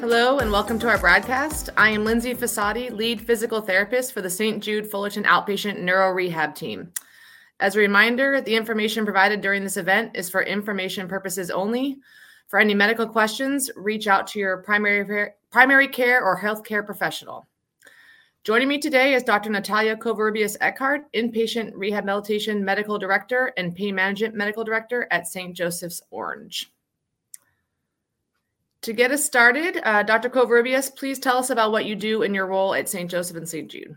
Hello and welcome to our broadcast. I am Lindsay Fossatti, lead physical therapist for the St. Jude Fullerton Outpatient Neuro Rehab Team. As a reminder, the information provided during this event is for information purposes only. For any medical questions, reach out to your primary care or healthcare professional. Joining me today is Dr. Natalia Covarrubias-Eckardt, Inpatient Rehabilitation Medical Director and Pain Management Medical Director at St. Joseph's Orange. To get us started, Dr. Covarrubias, please tell us about what you do in your role at St. Joseph and St. Jude.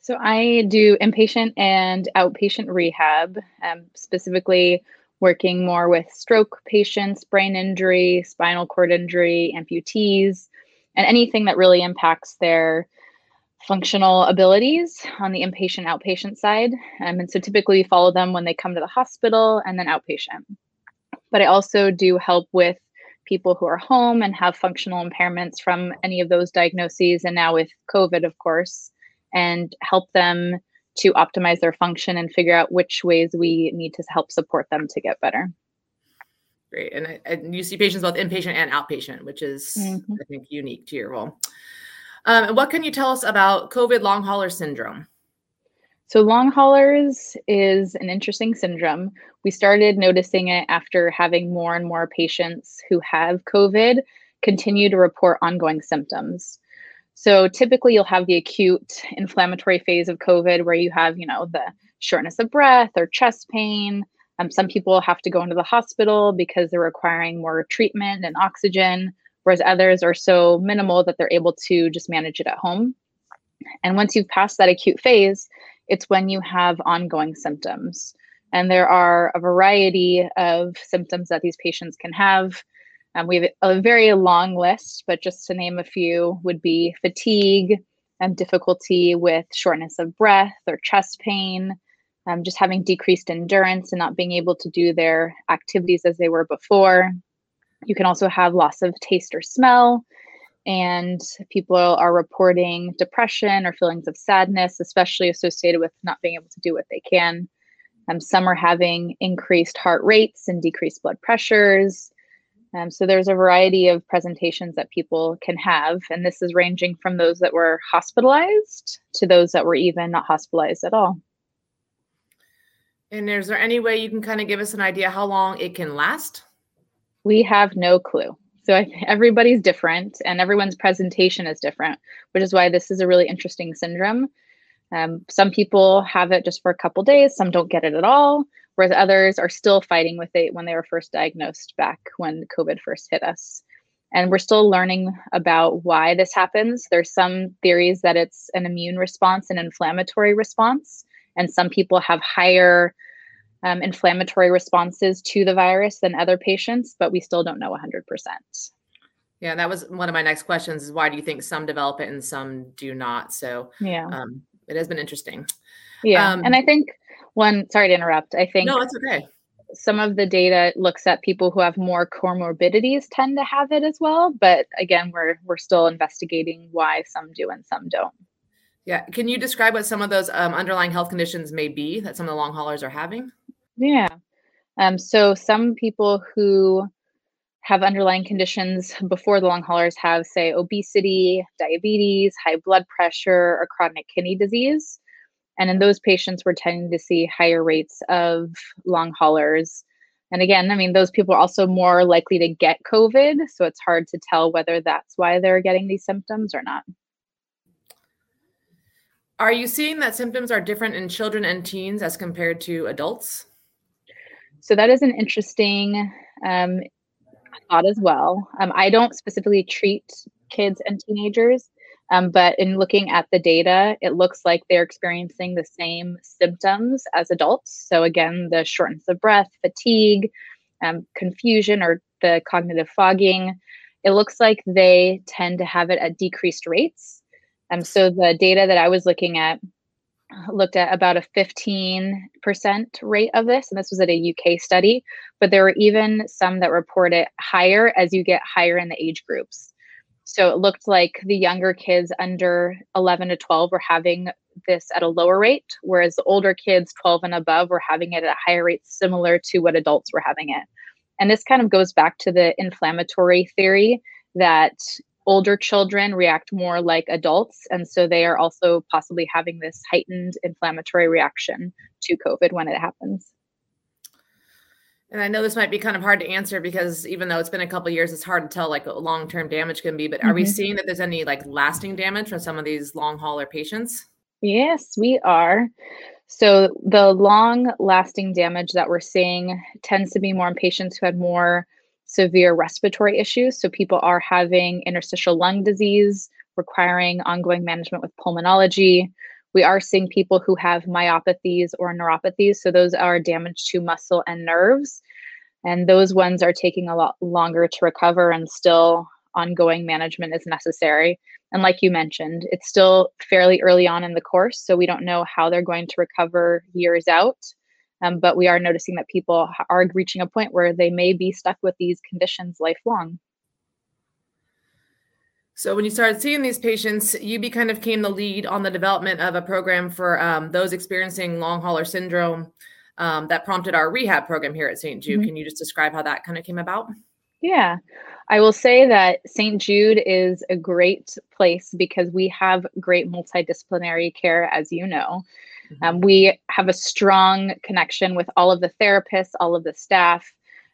So I do inpatient and outpatient rehab, specifically working more with stroke patients, brain injury, spinal cord injury, amputees, and anything that really impacts their functional abilities on the inpatient, outpatient side. And so typically we follow them when they come to the hospital and then outpatient. But I also do help with people who are home and have functional impairments from any of those diagnoses, and now with COVID, of course, and help them to optimize their function and figure out which ways we need to help support them to get better. Great. And you see patients both inpatient and outpatient, which is, I think, unique to your role. And what can you tell us about COVID long hauler syndrome? So long haulers is an interesting syndrome. We started noticing it after having more and more patients who have COVID continue to report ongoing symptoms. So typically you'll have the acute inflammatory phase of COVID where you have, the shortness of breath or chest pain. Some people have to go into the hospital because they're requiring more treatment and oxygen, whereas others are so minimal that they're able to just manage it at home. And once you've passed that acute phase, it's when you have ongoing symptoms. And there are a variety of symptoms that these patients can have. We have a very long list, but just to name a few would be fatigue and difficulty with shortness of breath or chest pain, just having decreased endurance and not being able to do their activities as they were before. You can also have loss of taste or smell. And people are reporting depression or feelings of sadness, especially associated with not being able to do what they can. Some are having increased heart rates and decreased blood pressures. So there's a variety of presentations that people can have. And this is ranging from those that were hospitalized to those that were even not hospitalized at all. And is there any way you can kind of give us an idea how long it can last? We have no clue. So everybody's different and everyone's presentation is different, which is why this is a really interesting syndrome. Some people have it just for a couple days, some don't get it at all, whereas others are still fighting with it when they were first diagnosed back when COVID first hit us. And we're still learning about why this happens. There's some theories that it's an immune response, an inflammatory response, and some people have higher inflammatory responses to the virus than other patients, but we still don't know 100%. Yeah, that was one of my next questions is why do you think some develop it and some do not? So yeah, it has been interesting. Yeah, and I think sorry to interrupt. I think no, it's okay. Some of the data looks at people who have more comorbidities tend to have it as well. But again, we're still investigating why some do and some don't. Yeah. Can you describe what some of those underlying health conditions may be that some of the long haulers are having? Yeah. So some people who have underlying conditions before the long haulers have, say, obesity, diabetes, high blood pressure, or chronic kidney disease. And in those patients, we're tending to see higher rates of long haulers. And again, those people are also more likely to get COVID. So it's hard to tell whether that's why they're getting these symptoms or not. Are you seeing that symptoms are different in children and teens as compared to adults? So that is an interesting thought as well. I don't specifically treat kids and teenagers, but in looking at the data, it looks like they're experiencing the same symptoms as adults. So again, the shortness of breath, fatigue, confusion, or the cognitive fogging. It looks like they tend to have it at decreased rates. So the data that I was looked at about a 15% rate of this, and this was at a UK study, but there were even some that report it higher as you get higher in the age groups. So it looked like the younger kids under 11 to 12 were having this at a lower rate, whereas the older kids 12 and above were having it at a higher rate, similar to what adults were having it. And this kind of goes back to the inflammatory theory that older children react more like adults. And so they are also possibly having this heightened inflammatory reaction to COVID when it happens. And I know this might be kind of hard to answer because even though it's been a couple of years, it's hard to tell like what long-term damage can be, but are we seeing that there's any like lasting damage from some of these long hauler patients? Yes, we are. So the long lasting damage that we're seeing tends to be more in patients who had more severe respiratory issues. So people are having interstitial lung disease, requiring ongoing management with pulmonology. We are seeing people who have myopathies or neuropathies. So those are damage to muscle and nerves. And those ones are taking a lot longer to recover, and still ongoing management is necessary. And like you mentioned, it's still fairly early on in the course, so we don't know how they're going to recover years out. But we are noticing that people are reaching a point where they may be stuck with these conditions lifelong. So when you started seeing these patients, you kind of came the lead on the development of a program for those experiencing long hauler syndrome that prompted our rehab program here at St. Jude. Can you just describe how that kind of came about? Yeah, I will say that St. Jude is a great place because we have great multidisciplinary care, as you know. We have a strong connection with all of the therapists, all of the staff.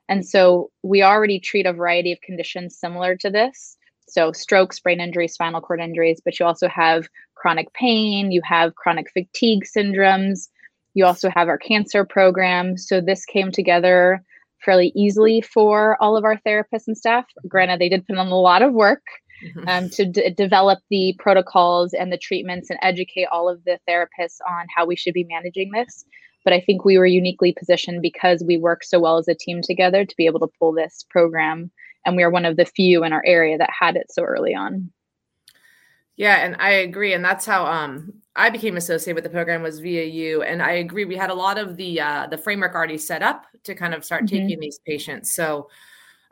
And so we already treat a variety of conditions similar to this. So strokes, brain injuries, spinal cord injuries, but you also have chronic pain, you have chronic fatigue syndromes, you also have our cancer program. So this came together fairly easily for all of our therapists and staff. Granted, they did put in a lot of work to develop the protocols and the treatments and educate all of the therapists on how we should be managing this. But I think we were uniquely positioned because we work so well as a team together to be able to pull this program. And we are one of the few in our area that had it so early on. Yeah, and I agree. And that's how I became associated with the program, was via you. And I agree. We had a lot of the framework already set up to kind of start taking these patients. So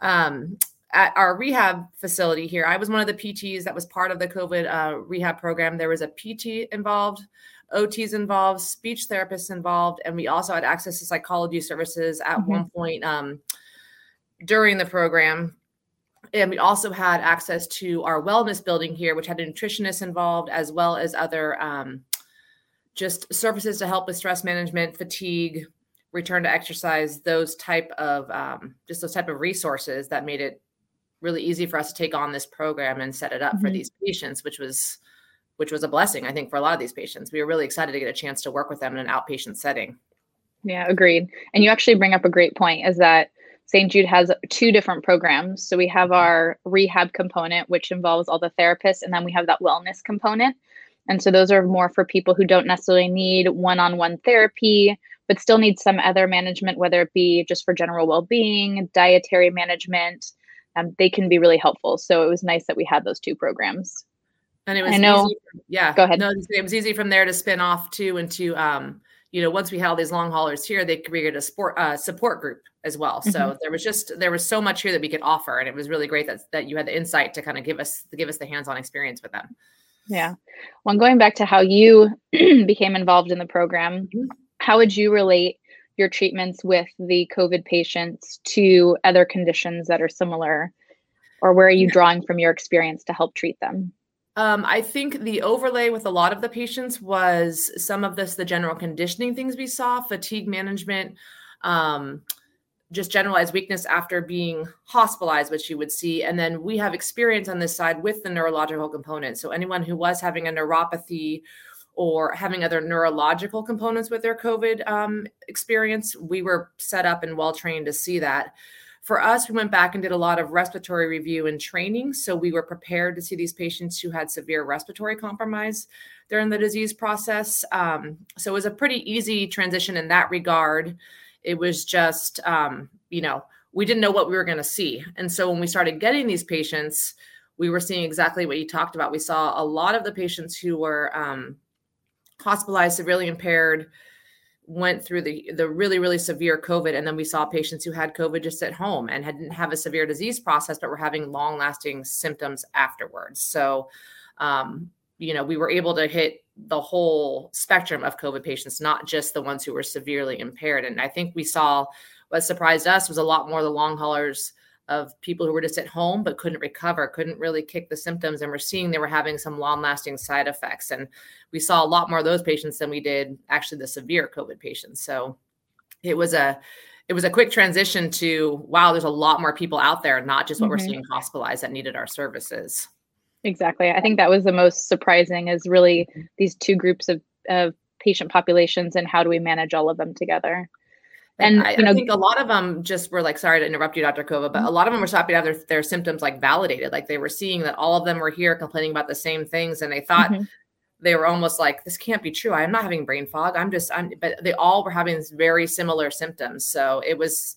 at our rehab facility here, I was one of the PTs that was part of the COVID rehab program. There was a PT involved, OTs involved, speech therapists involved, and we also had access to psychology services at one point during the program. And we also had access to our wellness building here, which had a nutritionist involved, as well as other just services to help with stress management, fatigue, return to exercise, those type of just those type of resources that made it really easy for us to take on this program and set it up for these patients, which was a blessing, I think, for a lot of these patients. We were really excited to get a chance to work with them in an outpatient setting. Yeah, agreed. And you actually bring up a great point, is that St. Jude has two different programs. So we have our rehab component, which involves all the therapists, and then we have that wellness component. And so those are more for people who don't necessarily need one-on-one therapy, but still need some other management, whether it be just for general well-being, dietary management. They can be really helpful. So it was nice that we had those two programs. And it was easy. Yeah, go ahead. No, it was easy from there to spin off too into once we had all these long haulers here, they created a support group as well. So there was so much here that we could offer. And it was really great that you had the insight to kind of give us the hands-on experience with them. Yeah. Well, going back to how you became involved in the program, how would you relate your treatments with the COVID patients to other conditions that are similar? Or where are you drawing from your experience to help treat them? I think the overlay with a lot of the patients was some of the general conditioning things we saw, fatigue management, just generalized weakness after being hospitalized, which you would see. And then we have experience on this side with the neurological component. So anyone who was having a neuropathy or having other neurological components with their COVID experience, we were set up and well-trained to see that. For us, we went back and did a lot of respiratory review and training. So we were prepared to see these patients who had severe respiratory compromise during the disease process. So it was a pretty easy transition in that regard. It was just, we didn't know what we were going to see. And so when we started getting these patients, we were seeing exactly what you talked about. We saw a lot of the patients who were hospitalized, severely impaired, went through the really, really severe COVID. And then we saw patients who had COVID just at home and didn't have a severe disease process, but were having long lasting symptoms afterwards. So, we were able to hit the whole spectrum of COVID patients, not just the ones who were severely impaired. And I think we saw, what surprised us was a lot more of the long haulers of people who were just at home but couldn't recover, couldn't really kick the symptoms, and we're seeing they were having some long-lasting side effects. And we saw a lot more of those patients than we did actually the severe COVID patients. So it was a quick transition to, wow, there's a lot more people out there, not just what we're seeing hospitalized that needed our services. Exactly. I think that was the most surprising, is really these two groups of patient populations and how do we manage all of them together. And I think a lot of them just were like, sorry to interrupt you, Dr. Kova, but a lot of them were happy to have their symptoms like validated. Like they were seeing that all of them were here complaining about the same things. And they thought they were almost like, this can't be true. I'm not having brain fog. But they all were having this very similar symptoms. So it was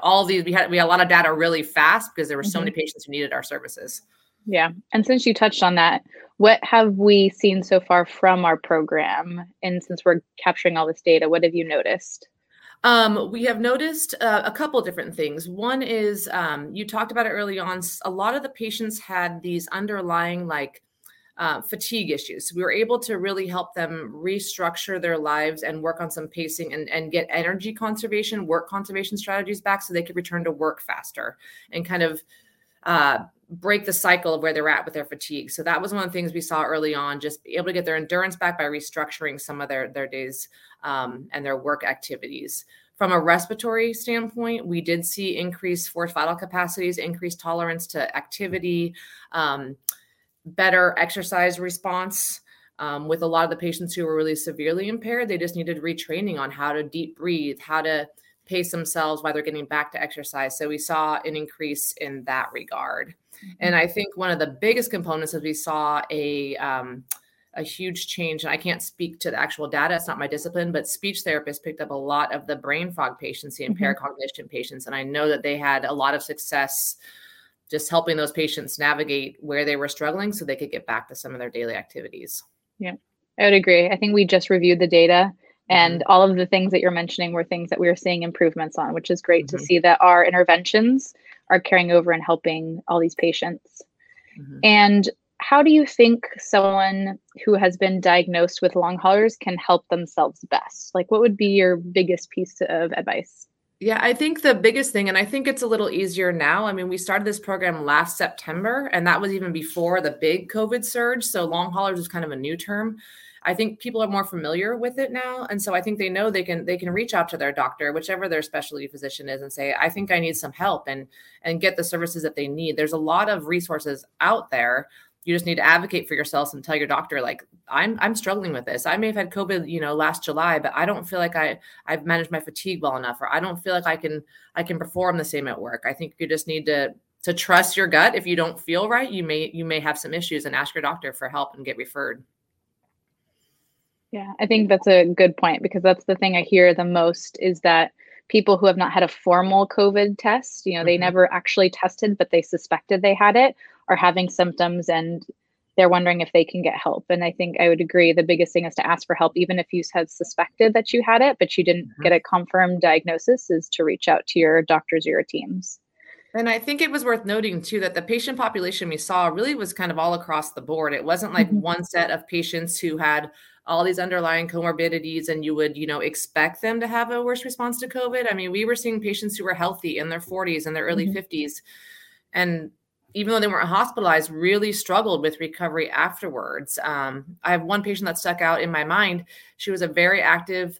all these, we had a lot of data really fast because there were so many patients who needed our services. Yeah. And since you touched on that, what have we seen so far from our program? And since we're capturing all this data, what have you noticed? We have noticed a couple different things. One is, you talked about it early on, a lot of the patients had these underlying fatigue issues. We were able to really help them restructure their lives and work on some pacing and get energy conservation, work conservation strategies back so they could return to work faster and kind of break the cycle of where they're at with their fatigue. So that was one of the things we saw early on, just be able to get their endurance back by restructuring some of their days and their work activities. From a respiratory standpoint, we did see increased forced vital capacities, increased tolerance to activity, better exercise response. With a lot of the patients who were really severely impaired, they just needed retraining on how to deep breathe, how to pace themselves while they're getting back to exercise. So we saw an increase in that regard. And I think one of the biggest components is we saw a huge change, and I can't speak to the actual data, it's not my discipline, but speech therapists picked up a lot of the brain fog patients, the impaired cognition patients. And I know that they had a lot of success just helping those patients navigate where they were struggling so they could get back to some of their daily activities. Yeah, I would agree. I think we just reviewed the data, and all of the things that you're mentioning were things that we were seeing improvements on, which is great to see that our interventions are carrying over and helping all these patients. And how do you think someone who has been diagnosed with long haulers can help themselves best? Like, what would be your biggest piece of advice? Yeah, I think the biggest thing, and I think it's a little easier now. I mean, we started this program last September, and that was even before the big COVID surge. So long haulers is kind of a new term. I think people are more familiar with it now. And so I think they know they can reach out to their doctor, whichever their specialty physician is, and say, I think I need some help, and get the services that they need. There's a lot of resources out there. You just need to advocate for yourselves and tell your doctor, like, I'm struggling with this. I may have had COVID, last July, but I don't feel like I've managed my fatigue well enough, or I don't feel like I can perform the same at work. I think you just need to trust your gut. If you don't feel right, you may have some issues, and ask your doctor for help and get referred. Yeah, I think that's a good point, because that's the thing I hear the most, is that people who have not had a formal COVID test, they never actually tested, but they suspected they had it, are having symptoms, and they're wondering if they can get help. And I think I would agree, the biggest thing is to ask for help, even if you have suspected that you had it, but you didn't get a confirmed diagnosis, is to reach out to your doctors or your teams. And I think it was worth noting too, that the patient population we saw really was kind of all across the board. It wasn't like one set of patients who had all these underlying comorbidities and you would, expect them to have a worse response to COVID. I mean, we were seeing patients who were healthy in their 40s and their early 50s. And even though they weren't hospitalized, really struggled with recovery afterwards. I have one patient that stuck out in my mind. She was a very active,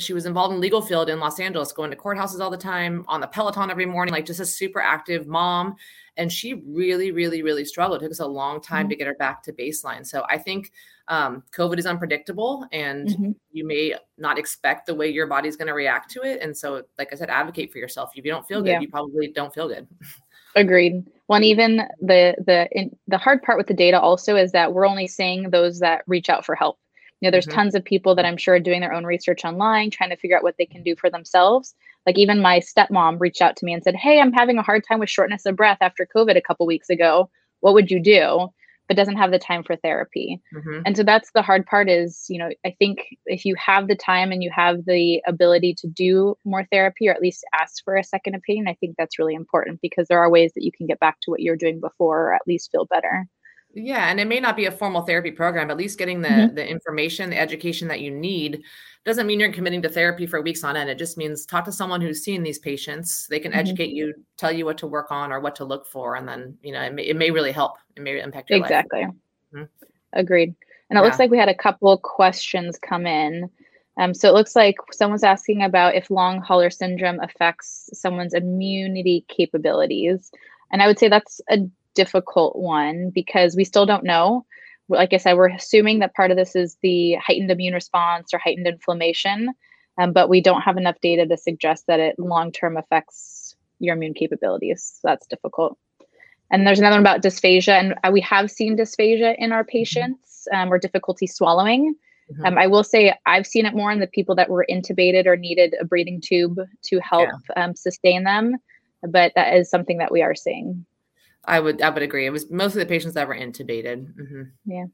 she was involved in the legal field in Los Angeles, going to courthouses all the time, on the Peloton every morning, like just a super active mom. And she really, really, really struggled. It took us a long time to get her back to baseline. So I think COVID is unpredictable, and you may not expect the way your body's going to react to it. And so, like I said, advocate for yourself. If you don't feel good, you probably don't feel good. Agreed. Well, and even the hard part with the data also is that we're only seeing those that reach out for help. There's tons of people that I'm sure are doing their own research online, trying to figure out what they can do for themselves. Like even my stepmom reached out to me and said, hey, I'm having a hard time with shortness of breath after COVID a couple weeks ago. What would you do? But doesn't have the time for therapy. And so that's the hard part is, I think if you have the time and you have the ability to do more therapy, or at least ask for a second opinion, I think that's really important, because there are ways that you can get back to what you were doing before, or at least feel better. Yeah. And it may not be a formal therapy program, but at least getting the information, the education that you need doesn't mean you're committing to therapy for weeks on end. It just means talk to someone who's seen these patients. They can educate you, tell you what to work on or what to look for. And then, you know, it may really help. It may impact your life. Exactly. Mm-hmm. Agreed. And it looks like we had a couple questions come in. So it looks like someone's asking about if long hauler syndrome affects someone's immunity capabilities. And I would say that's a difficult one because we still don't know. Like I said, we're assuming that part of this is the heightened immune response or heightened inflammation, but we don't have enough data to suggest that it long-term affects your immune capabilities. So that's difficult. And there's another one about dysphagia, and we have seen dysphagia in our patients or difficulty swallowing. Mm-hmm. I will say I've seen it more in the people that were intubated or needed a breathing tube to help sustain them, but that is something that we are seeing. I would agree. It was mostly the patients that were intubated. Mm-hmm. Yeah.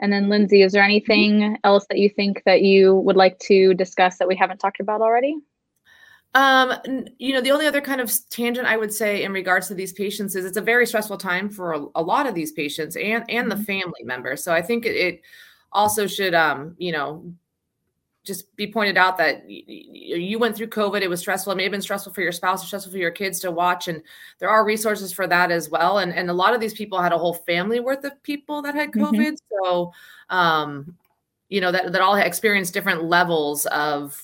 And then Lindsay, is there anything else that you think that you would like to discuss that we haven't talked about already? You know, the only other kind of tangent I would say in regards to these patients is it's a very stressful time for a lot of these patients and the family members. So I think it also should, you know, just be pointed out that you went through COVID. It was stressful. It may have been stressful for your spouse, stressful for your kids to watch. And there are resources for that as well. And a lot of these people had a whole family worth of people that had COVID. Mm-hmm. So, you know, that all experienced different levels of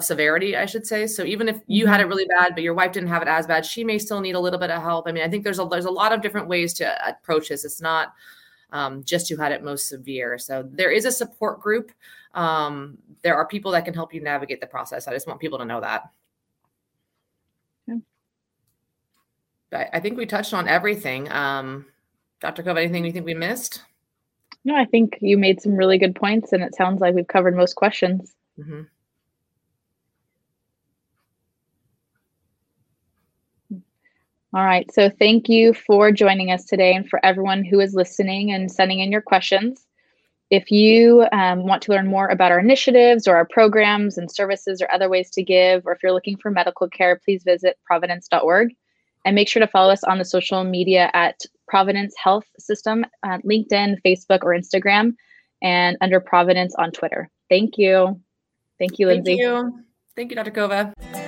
severity, I should say. So even if you had it really bad, but your wife didn't have it as bad, she may still need a little bit of help. I mean, I think there's a lot of different ways to approach this. It's not just who had it most severe. So there is a support group. There are people that can help you navigate the process. I just want people to know that. Yeah. But I think we touched on everything. Dr. Cove, anything you think we missed? No, I think you made some really good points, and it sounds like we've covered most questions. Mm-hmm. All right. So thank you for joining us today and for everyone who is listening and sending in your questions. If you want to learn more about our initiatives or our programs and services or other ways to give, or if you're looking for medical care, please visit providence.org and make sure to follow us on the social media at Providence Health System, LinkedIn, Facebook, or Instagram, and under Providence on Twitter. Thank you. Thank you, Lindsay. Thank you, Dr. Cova.